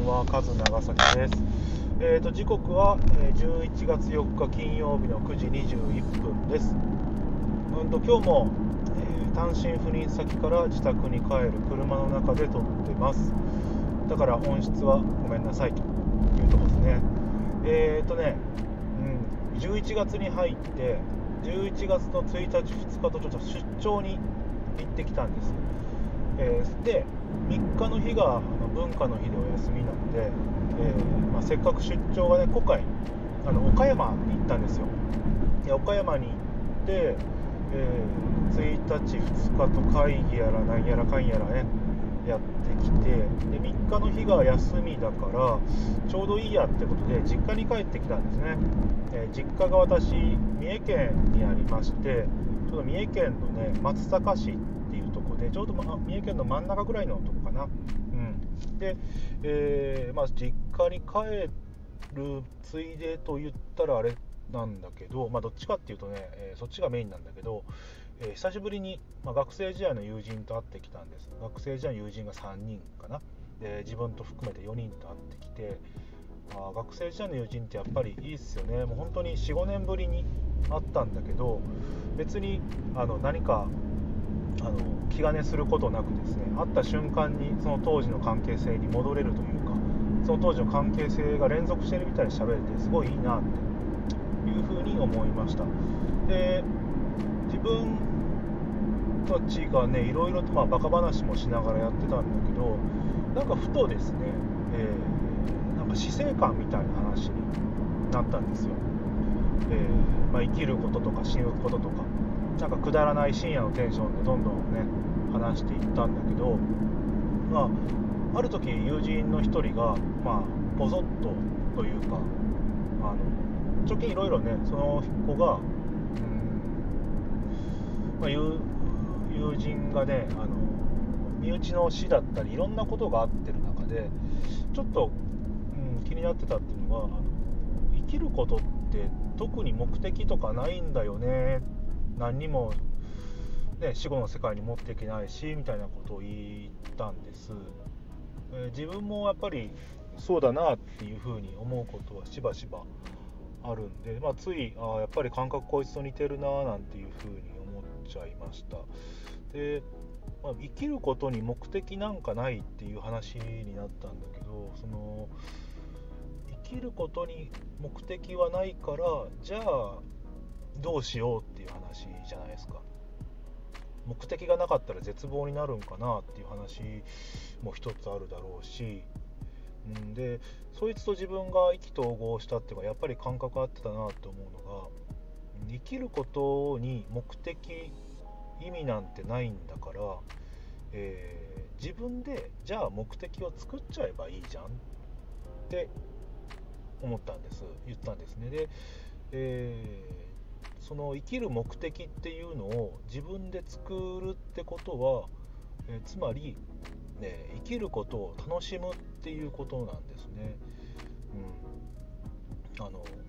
んは、カズ長崎です。時刻は11月4日金曜日の9時21分です。今日も単身赴任先から自宅に帰る車の中で撮ってます。だから音質はごめんなさいというところですね。11月に入って、11月の1日、2日とちょっと出張に行ってきたんです。で3日の日が文化の日でお休みなので、せっかく出張がね、今回岡山に行ったんですよ。で岡山に行って、1日2日と会議やら何やらかんやらねやってきて、で3日の日が休みだからちょうどいいやってことで実家に帰ってきたんですね。実家が私三重県にありまして、ちょっと三重県のね松阪市っていうところで、ちょうど三重県の真ん中ぐらいのとこかな、で、実家に帰るついでと言ったらあれなんだけど、どっちかっていうとね、そっちがメインなんだけど、久しぶりに、学生時代の友人と会ってきたんです。学生時代の友人が3人かな、で自分と含めて4人と会ってきて、学生時代の友人ってやっぱりいいっすよね。もう本当に 4,5 年ぶりに会ったんだけど、別に何か気兼ねすることなくですね、会った瞬間にその当時の関係性に戻れるというか、その当時の関係性が連続してるみたいに喋れて、すごいいいなっていうふうに思いました。で自分たちがね、いろいろとバカ話もしながらやってたんだけど、なんかふとですね、死生観みたいな話になったんですよ。生きることとか死ぬこととか、なんかくだらない深夜のテンションでどんどんね話していったんだけど、ある時友人の一人がポゾッとというか、貯金いろいろね、その子が、友人がね身内の死だったりいろんなことがあってる中でちょっと、気になってたっていうのが、生きることって特に目的とかないんだよね、何にも、死後の世界に持っていけないしみたいなことを言ったんです。自分もやっぱりそうだなっていうふうに思うことはしばしばあるんで、ついやっぱり感覚こいつと似てるななんていうふうに思っちゃいました。で、生きることに目的なんかないっていう話になったんだけど、その生きることに目的はないから、じゃあどうしようっていう話じゃないですか。目的がなかったら絶望になるんかなっていう話も一つあるだろうし、でそいつと自分が意気投合したっていうか、やっぱり感覚あってたなと思うのが、生きることに目的意味なんてないんだから、自分でじゃあ目的を作っちゃえばいいじゃんって思ったんです。言ったんですね。で、その生きる目的っていうのを自分で作るってことは、つまり、生きることを楽しむっていうことなんですね。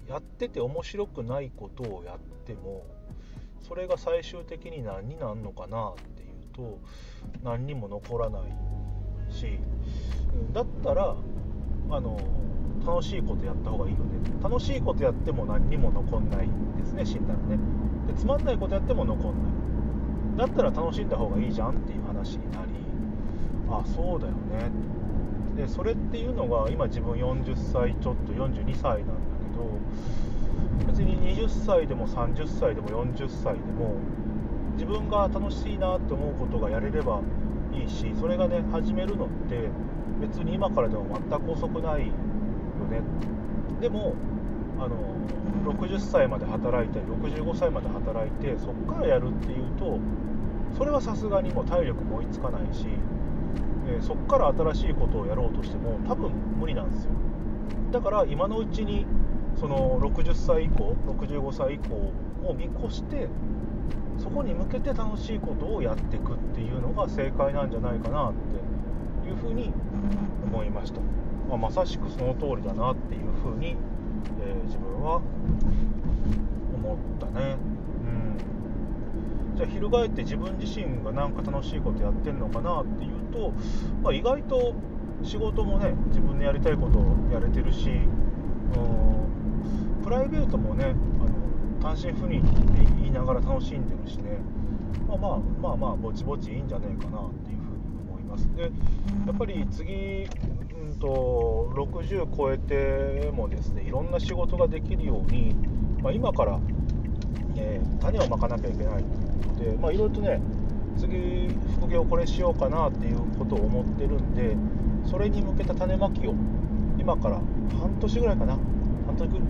やってて面白くないことをやっても、それが最終的に何になるのかなっていうと、何にも残らないし、だったら楽しいことやった方がいいよね。楽しいことやっても何にも残んないんですね、死んだらね。でつまんないことやっても残んない。だったら楽しんだ方がいいじゃんっていう話になり、そうだよね。でそれっていうのが今自分40歳ちょっと42歳なんだけど、別に20歳でも30歳でも40歳でも自分が楽しいなって思うことがやれればいいし、それがね始めるのって別に今からでも全く遅くない。でも60歳まで働いて65歳まで働いて、そこからやるっていうと、それはさすがにもう体力も追いつかないし、そこから新しいことをやろうとしても多分無理なんですよ。だから今のうちにその60歳以降65歳以降を見越して、そこに向けて楽しいことをやっていくっていうのが正解なんじゃないかなっていうふうに思いました。まさしくその通りだなっていうふうに、自分は思ったね。じゃあ翻って自分自身が何か楽しいことやってんのかなっていうと、意外と仕事もね自分でやりたいことをやれてるし、プライベートもね単身赴任って言いながら楽しんでるしね、まあぼちぼちいいんじゃないかなっていうふうに思います。でやっぱり次60超えてもですねいろんな仕事ができるように、今から、種をまかなきゃいけないということでいろいろとね次副業これしようかなっていうことを思ってるんで、それに向けた種まきを今から半年ぐらいかな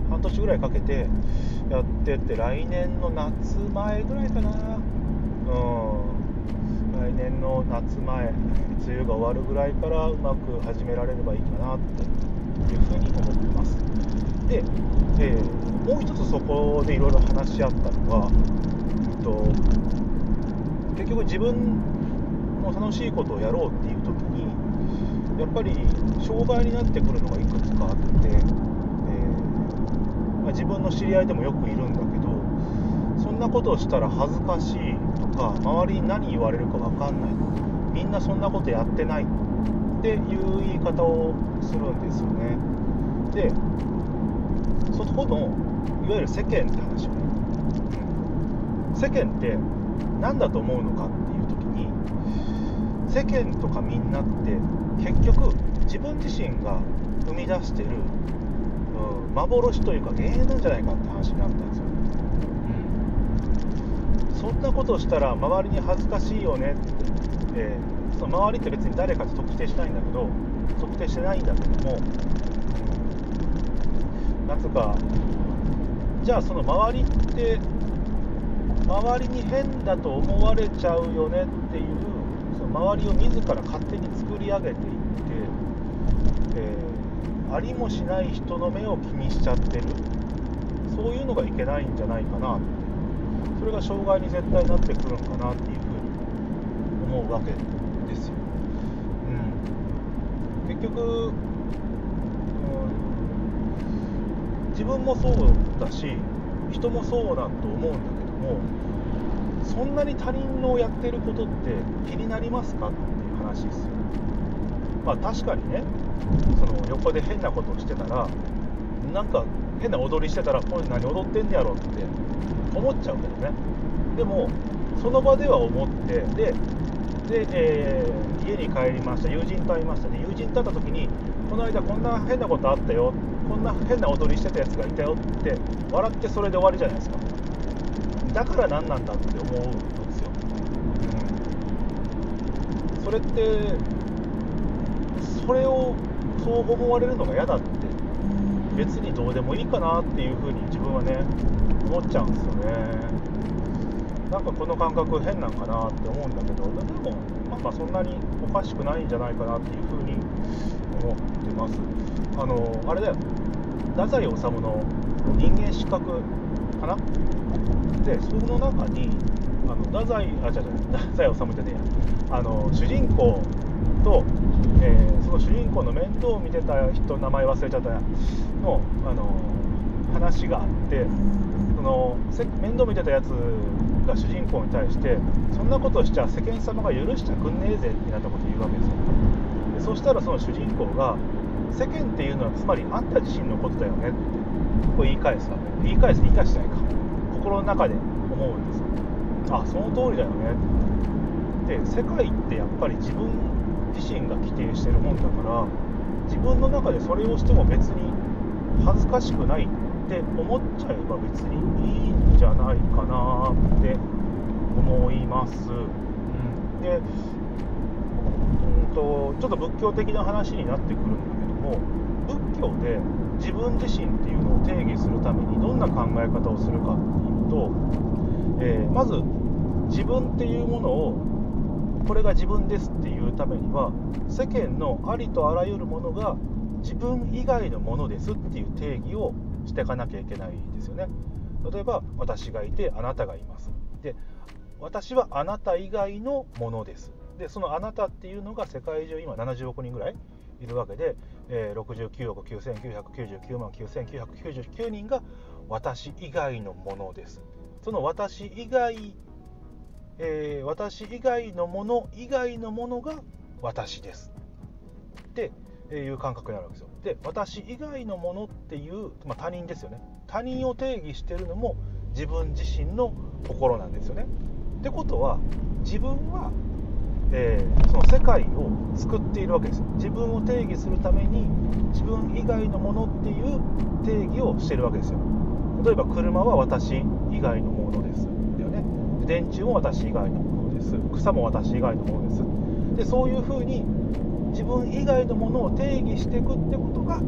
半年ぐらいかけてやってって、来年の夏前ぐらいかな、来年の夏前梅雨が終わるぐらいからうまく始められればいいかなっていうふうに思ってます。で、もう一つそこでいろいろ話し合ったのは、結局自分の楽しいことをやろうっていう時にやっぱり障害になってくるのがいくつかあって、自分の知り合いでもよくいるんだけど、そんなことをしたら恥ずかしいとか周りに何言われるか分かんない、みんなそんなことやってないっていう言い方をするんですよね。でそこのいわゆる世間って話をね、世間って何だと思うのかっていう時に、世間とかみんなって結局自分自身が生み出してる幻というか原因なんじゃないかって話になったんですよ。そんなことをしたら周りに恥ずかしいよねって、その周りって別に誰かと特定してないんだけども、なんかじゃあその周りって周りに変だと思われちゃうよねっていう、その周りを自ら勝手に作り上げていって、ありもしない人の目を気にしちゃってる、そういうのがいけないんじゃないかなって、それが障害に絶対なってくるのかなっていうふうに思うわけですよ。結局、自分もそうだし人もそうだと思うんだけども、そんなに他人のやってることって気になりますかっていう話ですよ。確かにね、その横で変なことをしてたら、なんか変な踊りしてたらこれ何踊ってんねやろって思っちゃうけどね。でもその場では思って、で、家に帰りました、友人と会いましたね、友人と会った時にこの間こんな変なことあったよ、こんな変な踊りしてたやつがいたよって笑って、それで終わりじゃないですか。だから何なんだって思うんですよ。それってそれをそう思われるのが嫌だって、別にどうでもいいかなっていう風に自分はね思っちゃうんですよね。なんかこの感覚変なんかなって思うんだけど、でもそんなにおかしくないんじゃないかなっていう風に思ってます。あれだよ、太宰治の人間失格かなで、その中に主人公と、その主人公の面倒を見てた人、名前忘れちゃったの、話があって、その面倒見てたやつが主人公に対して、そんなことしちゃ世間様が許しちゃくんねえぜってなったこと言うわけですよ。でそしたらその主人公が、世間っていうのはつまりあんた自身のことだよねってこう言い返すじゃないか、心の中で思うんですよ。あ、その通りだよねって。で世界ってやっぱり自分自身が規定してるもんだから、自分の中でそれをしても別に恥ずかしくないって思っちゃえば別にいいんじゃないかなって思います。で、ちょっと仏教的な話になってくるんだけども、仏教で自分自身っていうのを定義するためにどんな考え方をするかっていうと、まず自分っていうものを、これが自分ですっていうためには、世間のありとあらゆるものが自分以外のものですっていう定義をしていかなきゃいけないですよね。例えば私がいてあなたがいます。で、私はあなた以外のものです。で、そのあなたっていうのが世界中今70億人ぐらいいるわけで、69億 9,999 万 9,999 人が私以外のものです。その私以外のものが私です。で、いう感覚になるわけですよ。で、私以外のものっていう、他人ですよね。他人を定義しているのも自分自身の心なんですよね。ってことは自分は、その世界を作っているわけですよ。自分を定義するために自分以外のものっていう定義をしているわけですよ。例えば車は私以外のものですよね。電柱も私以外のものです。草も私以外のものです。で、そういうふうに自分以外のものを定義していくってことが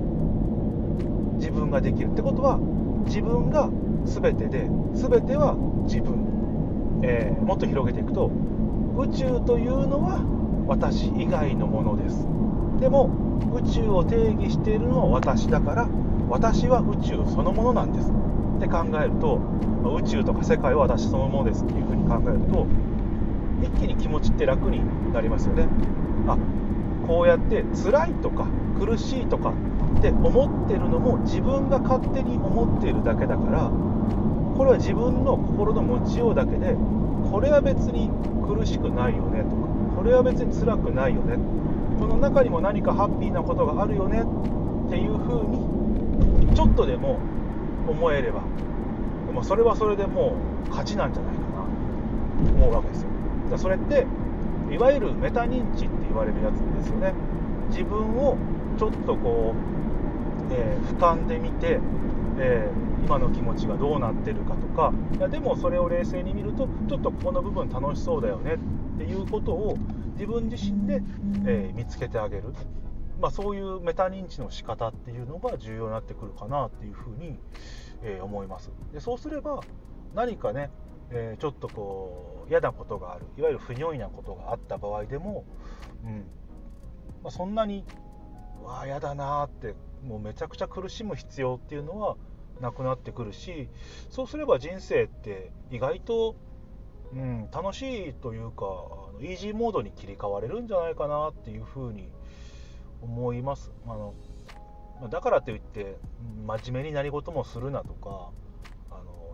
自分ができるってことは、自分が全てで全ては自分、もっと広げていくと、宇宙というのは私以外のものです。でも宇宙を定義しているのは私だから、私は宇宙そのものなんですって考えると、宇宙とか世界は私そのものですっていうふうに考えると、一気に気持ちって楽になりますよね。あ、こうやって辛いとか苦しいとかって思ってるのも自分が勝手に思っているだけだから、これは自分の心の持ちようだけで、これは別に苦しくないよねとか、これは別に辛くないよね、この中にも何かハッピーなことがあるよねっていうふうにちょっとでも思えれば、でもそれはそれでもう勝ちなんじゃないかなと思うわけですよ。だからそれっていわゆるメタ認知って言われるやつですよね。自分をちょっとこう、俯瞰で見て、今の気持ちがどうなってるかとか、いやでもそれを冷静に見るとちょっとここの部分楽しそうだよねっていうことを自分自身で、見つけてあげる、そういうメタ認知の仕方っていうのが重要になってくるかなっていうふうに、思います。で、そうすれば何かね、ちょっとこう嫌なことがある、いわゆる不如意なことがあった場合でも、そんなに嫌だなーってもうめちゃくちゃ苦しむ必要っていうのはなくなってくるし、そうすれば人生って意外と、楽しいというかイージーモードに切り替われるんじゃないかなっていうふうに思います。だからといって真面目に何事もするなとか、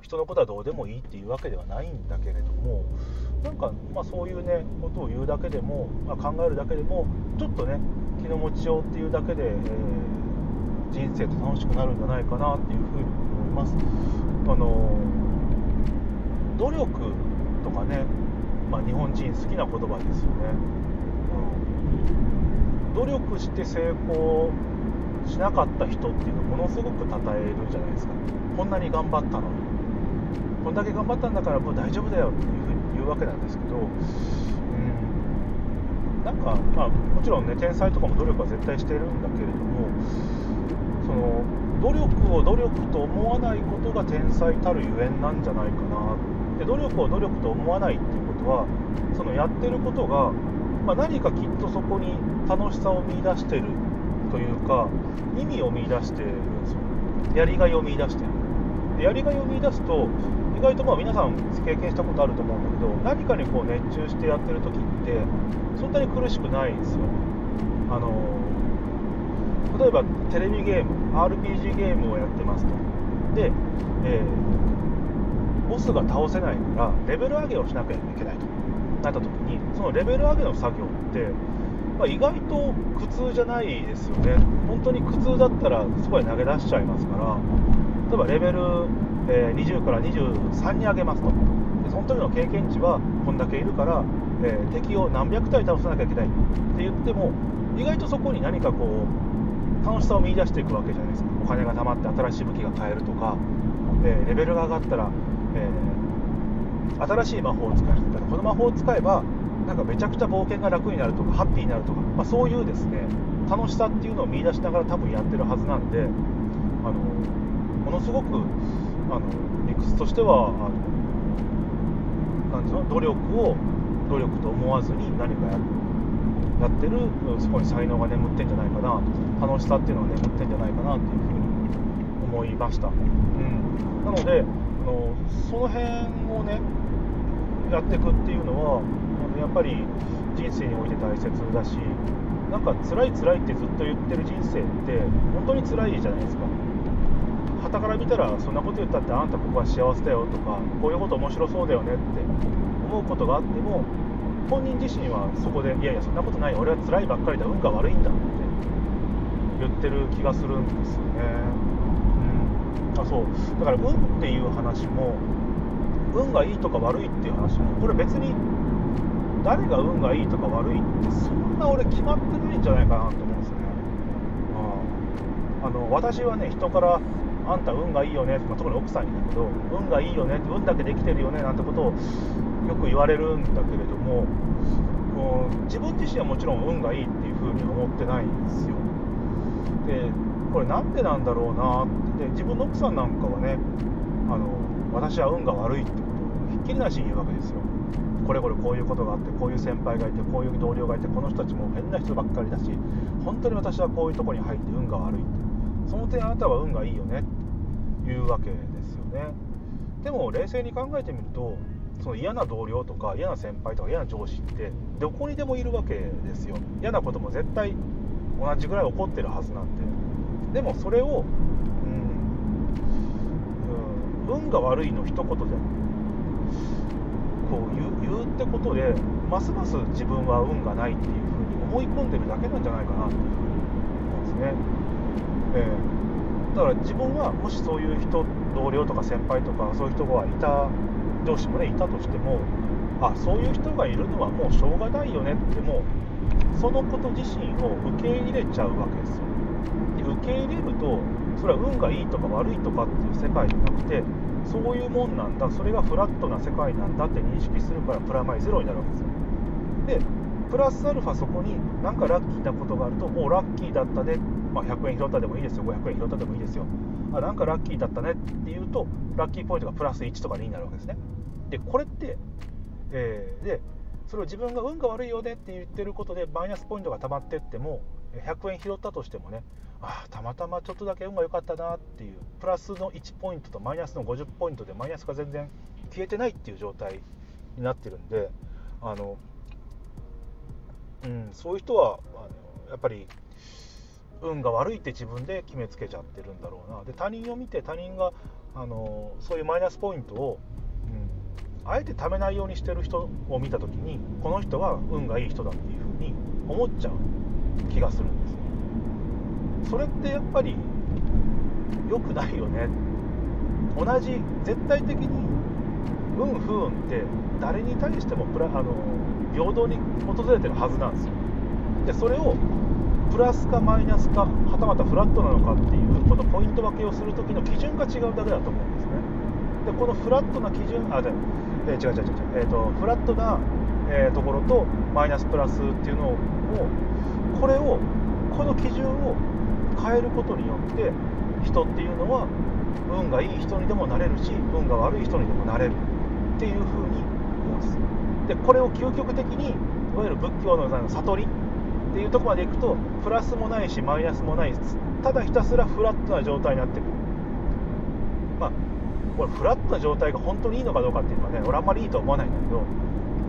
人のことはどうでもいいっていうわけではないんだけれども、なんかそういうねことを言うだけでも、考えるだけでもちょっとね気の持ちようっていうだけで、人生って楽しくなるんじゃないかなっていうふうに思います。努力とかね、日本人好きな言葉ですよね。努力して成功しなかった人っていうのをものすごく称えるじゃないですか。こんなに頑張ったのに、こんだけ頑張ったんだからもう大丈夫だよっていうふうに言うわけなんですけど、なんかもちろんね天才とかも努力は絶対してるんだけれども、その努力を努力と思わないことが天才たるゆえんなんじゃないかな。で、努力を努力と思わないっていうことは、そのやってることが、何かきっとそこに楽しさを見出してるというか、意味を見出してるんですよ。やりがいを見出してる。で、やりがいを見出すと意外と皆さん経験したことあると思うんだけど、何かにこう熱中してやってる時ってそんなに苦しくないんですよ。例えばテレビゲーム RPG ゲームをやってますと。で、ボスが倒せないからレベル上げをしなきゃいけないとなった時に、そのレベル上げの作業って、意外と苦痛じゃないですよね。本当に苦痛だったらそこへ投げ出しちゃいますから、例えばレベル、20から23に上げますと。で、その時の経験値はこんだけいるから、敵を何百体倒さなきゃいけないって言っても、意外とそこに何かこう楽しさを見出していくわけじゃないですか。お金が貯まって新しい武器が買えるとか、レベルが上がったら、新しい魔法を使えるとか、この魔法を使えばなんかめちゃくちゃ冒険が楽になるとかハッピーになるとか、そういうですね楽しさっていうのを見出しながら多分やってるはずなんで、ものすごく理屈としては努力と思わずに何かやってる、そこに才能が眠ってんじゃないかなと、楽しさっていうのが眠ってんじゃないかなというふうに思いました。なのでその辺をねやっていくっていうのはやっぱり人生において大切だし、なんか辛い辛いってずっと言ってる人生って本当に辛いじゃないですか。傍から見たらそんなこと言ったって、あんたここは幸せだよとか、こういうこと面白そうだよねって思うことがあっても、本人自身はそこでいやいやそんなことない、俺は辛いばっかりだ、運が悪いんだって言ってる気がするんですよね、うん、あ、そうだから運っていう話も、運がいいとか悪いっていう話も、これ別に誰が運がいいとか悪いってそんな俺決まってないんじゃないかなと思うんですよね。私はね、人からあんた運がいいよね、まあ、特に奥さんにだけど、運がいいよねって、運だけできてるよねなんてことをよく言われるんだけれども、自分自身はもちろん運がいいっていうふうに思ってないんですよ。でこれなんでなんだろうなって。で自分の奥さんなんかはね、私は運が悪いってことをひっきりなしに言うわけですよ。これこれこういうことがあって、こういう先輩がいて、こういう同僚がいて、この人たちも変な人ばっかりだし、本当に私はこういうとこに入って運が悪いって、その点あなたは運がいいよねっていうわけですよね。でも冷静に考えてみると、その嫌な同僚とか嫌な先輩とか嫌な上司ってどこにでもいるわけですよ。嫌なことも絶対同じぐらい起こってるはずなんで。でもそれを、運が悪いの一言でこう言うってことで、ますます自分は運がないっていうふうに思い込んでるだけなんじゃないかなっていうふうに思うんですね。だから自分はもしそういう人、同僚とか先輩とかそういう人がいた、上司もねいたとしても、あ、そういう人がいるのはもうしょうがないよねって、もうそのこと自身を受け入れちゃうわけですよ。で受け入れると、それは運がいいとか悪いとかっていう世界じゃなくて、そういうもんなんだ、それがフラットな世界なんだって認識するから、プラマイゼロになるわけですよ。でプラスアルファ、そこになんかラッキーなことがあると、おラッキーだったね、まあ、100円拾ったでもいいですよ、500円拾ったでもいいですよ、あ、なんかラッキーだったねっていうと、ラッキーポイントがプラス1とか2になるわけですね。でこれって、でそれを自分が運が悪いよねって言ってることでマイナスポイントが溜まってっても、100円拾ったとしてもね、あ、たまたまちょっとだけ運が良かったなっていう、プラスの1ポイントとマイナスの50ポイントでマイナスが全然消えてないっていう状態になってるんで、そういう人はやっぱり運が悪いって自分で決めつけちゃってるんだろうな。で他人を見て、他人がそういうマイナスポイントを、あえて貯めないようにしてる人を見た時に、この人は運がいい人だっていうふうに思っちゃう気がするんですよ。それってやっぱり良くないよね。同じ絶対的に運不運って誰に対しても平等に訪れてるはずなんですよ。でそれをプラスかマイナスか、はたまたフラットなのかっていう、このポイント分けをする時の基準が違うだけだと思うんですね。でこのフラットな基準、フラットな、ところとマイナスプラスっていうのを、この基準を変えることによって、人っていうのは運がいい人にでもなれるし、運が悪い人にでもなれるっていうふうに思うんです。でこれを究極的に、いわゆる仏教の悟りっていうところまでいくと、プラスもないしマイナスもない、ただひたすらフラットな状態になってくる。まあこれフラットな状態が本当にいいのかどうかっていうのはね、俺あんまりいいとは思わないんだけど、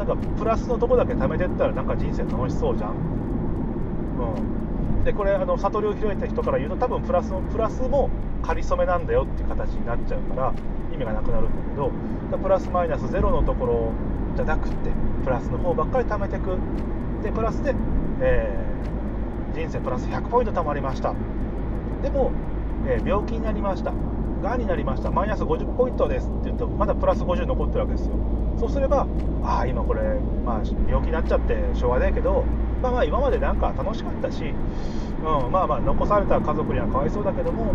なんかプラスのとこだけ貯めてったら、なんか人生楽しそうじゃん。でこれ悟りを開いた人から言うと、多分プラスも仮初めなんだよっていう形になっちゃうから意味がなくなるんだけど、プラスマイナスゼロのところじゃなくて、プラスの方ばっかり貯めていく。でプラスで人生プラス100ポイント貯まりました。でも、病気になりました、がんになりました、マイナス50ポイントですって言うと、まだプラス50残ってるわけですよ。そうすれば、ああ今これ、病気になっちゃってしょうがないけど、今までなんか楽しかったし、残された家族にはかわいそうだけども、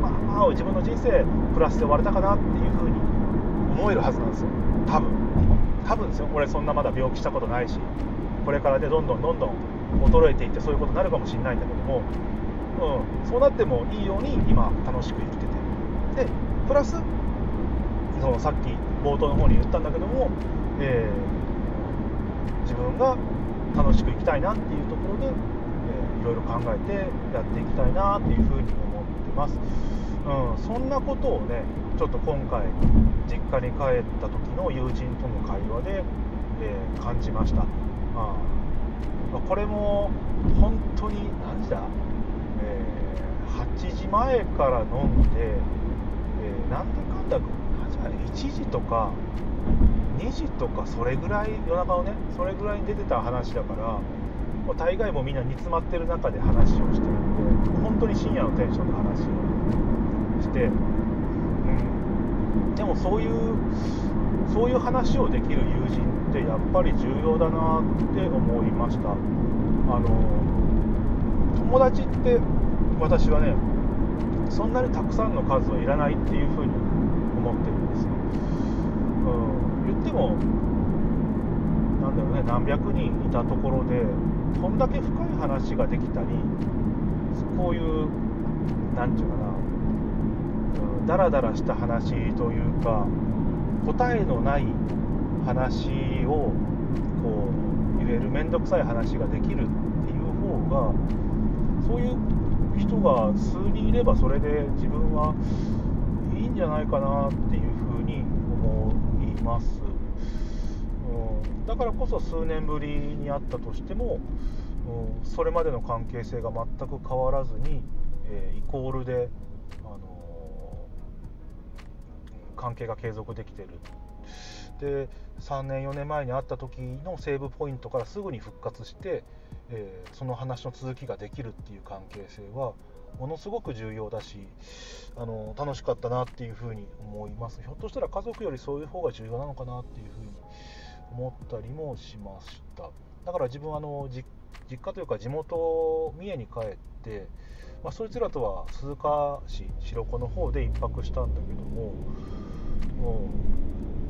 自分の人生プラスで終われたかなっていうふうに思えるはずなんですよ。多分ですよ。俺そんなまだ病気したことないし、これからでどんどん衰えていって、そういうことになるかもしれないんだけども、そうなってもいいように今楽しく生きてて、でプラスそのさっき冒頭の方に言ったんだけども、自分が楽しく生きたいなっていうところで、いろいろ考えてやっていきたいなっていうふうに思ってます。そんなことをね、ちょっと今回実家に帰った時の友人との会話で、感じました。これも本当に何時だ、8時前から飲んで、なんだかんだ1時とか2時とか、それぐらい夜中をね、それぐらいに出てた話だから、もう大概もみんな煮詰まってる中で話をしてるんで、本当に深夜のテンションの話をして、でもそういう話をできる友人ってやっぱり重要だなって思いました。友達って私はね、そんなにたくさんの数はいらないっていうふうに思ってるんですよ。言ってもなんだろうね、何百人いたところでこんだけ深い話ができたり、こういうなんていうかな、ダラダラした話というか答えのない話をこう言える、面倒くさい話ができるっていう方が、そういう人が数人いればそれで自分はいいんじゃないかなっていうふうに思います。だからこそ数年ぶりに会ったとしても、それまでの関係性が全く変わらずに、イコールで、関係が継続できている。で、3年4年前に会った時のセーブポイントからすぐに復活して、その話の続きができるっていう関係性はものすごく重要だし、楽しかったなっていうふうに思います。ひょっとしたら家族よりそういう方が重要なのかなっていうふうに思ったりもしました。だから自分は実家というか地元三重に帰って、そいつらとは鈴鹿市白子の方で一泊したんだけども、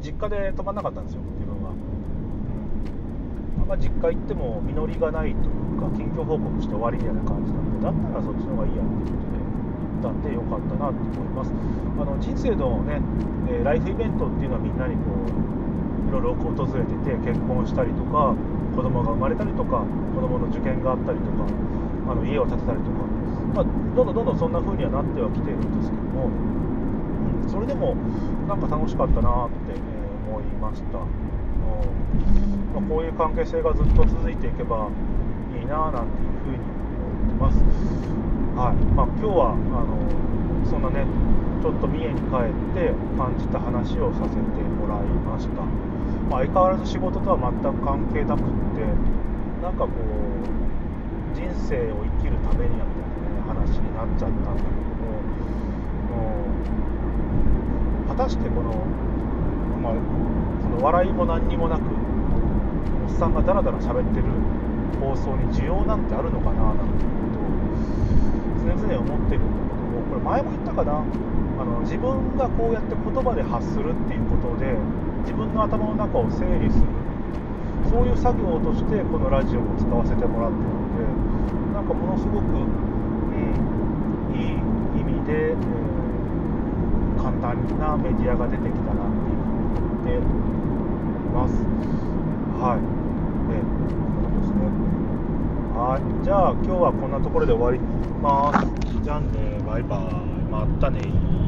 実家で泊まんなかったんですよ、自分は。実家行っても実りがないというか、近況報告して終わりみたいな感じなので、だったらそっちの方がいいやっていうことで行ったんでよかったなって思います。人生のね、ライフイベントっていうのはみんなにこういろいろ訪れてて、結婚したりとか子供が生まれたりとか子供の受験があったりとか家を建てたりとか、どんどんそんな風にはなってはきているんですけども、それでもなんか楽しかったなって思いました。こういう関係性がずっと続いていけばいいななんていうふうに思ってます。今日はそんなね、ちょっと三重に帰って感じた話をさせてもらいました。相変わらず仕事とは全く関係なくって、なんかこう人生を生きるためにはみたいな、ね、話になっちゃったんだけども、果たしてこの笑いも何にもなくおっさんがダラダラ喋ってる放送に需要なんてあるのかななんてことを常々思ってるんだけども、これ前も言ったかな、自分がこうやって言葉で発するっていうことで自分の頭の中を整理する、そういう作業としてこのラジオを使わせてもらってるので、なんかものすごく、いい意味で、簡単なメディアが出てきたなっていうでます。じゃあ今日はこんなところで終わります。じゃあね、バイバイ。またね。